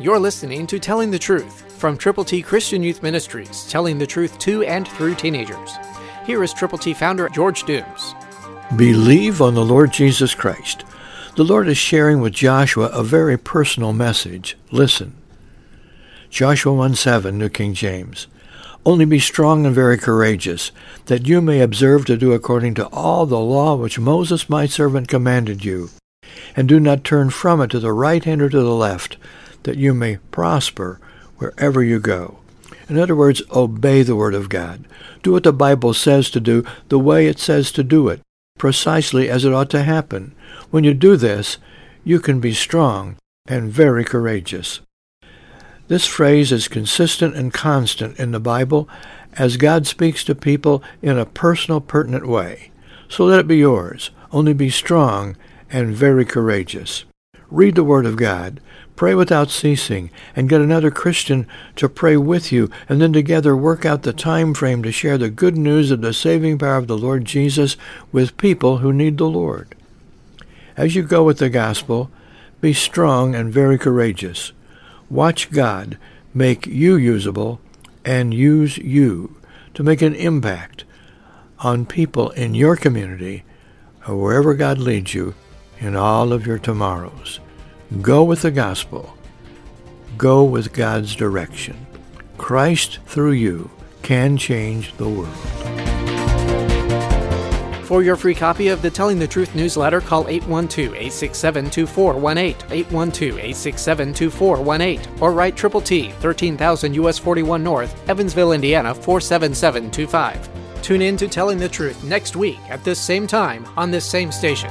You're listening to Telling the Truth from Triple T Christian Youth Ministries, telling the truth to and through teenagers. Here is Triple T founder George Dooms. Believe on the Lord Jesus Christ. The Lord is sharing with Joshua a very personal message. Listen. Joshua 1:7, New King James. Only be strong and very courageous, that you may observe to do according to all the law which Moses my servant commanded you. And do not turn from it to the right hand or to the left, that you may prosper wherever you go. In other words, obey the Word of God. Do what the Bible says to do, the way it says to do it, precisely as it ought to happen. When you do this, you can be strong and very courageous. This phrase is consistent and constant in the Bible as God speaks to people in a personal, pertinent way. So let it be yours. Only be strong and very courageous. Read the Word of God, pray without ceasing, and get another Christian to pray with you, and then together work out the time frame to share the good news of the saving power of the Lord Jesus with people who need the Lord. As you go with the gospel, be strong and very courageous. Watch God make you usable and use you to make an impact on people in your community or wherever God leads you in all of your tomorrows. Go with the gospel. Go with God's direction. Christ through you can change the world. For your free copy of the Telling the Truth newsletter, call 812-867-2418, 812-867-2418, or write Triple T, 13,000 U.S. 41 North, Evansville, Indiana, 47725. Tune in to Telling the Truth next week at this same time on this same station.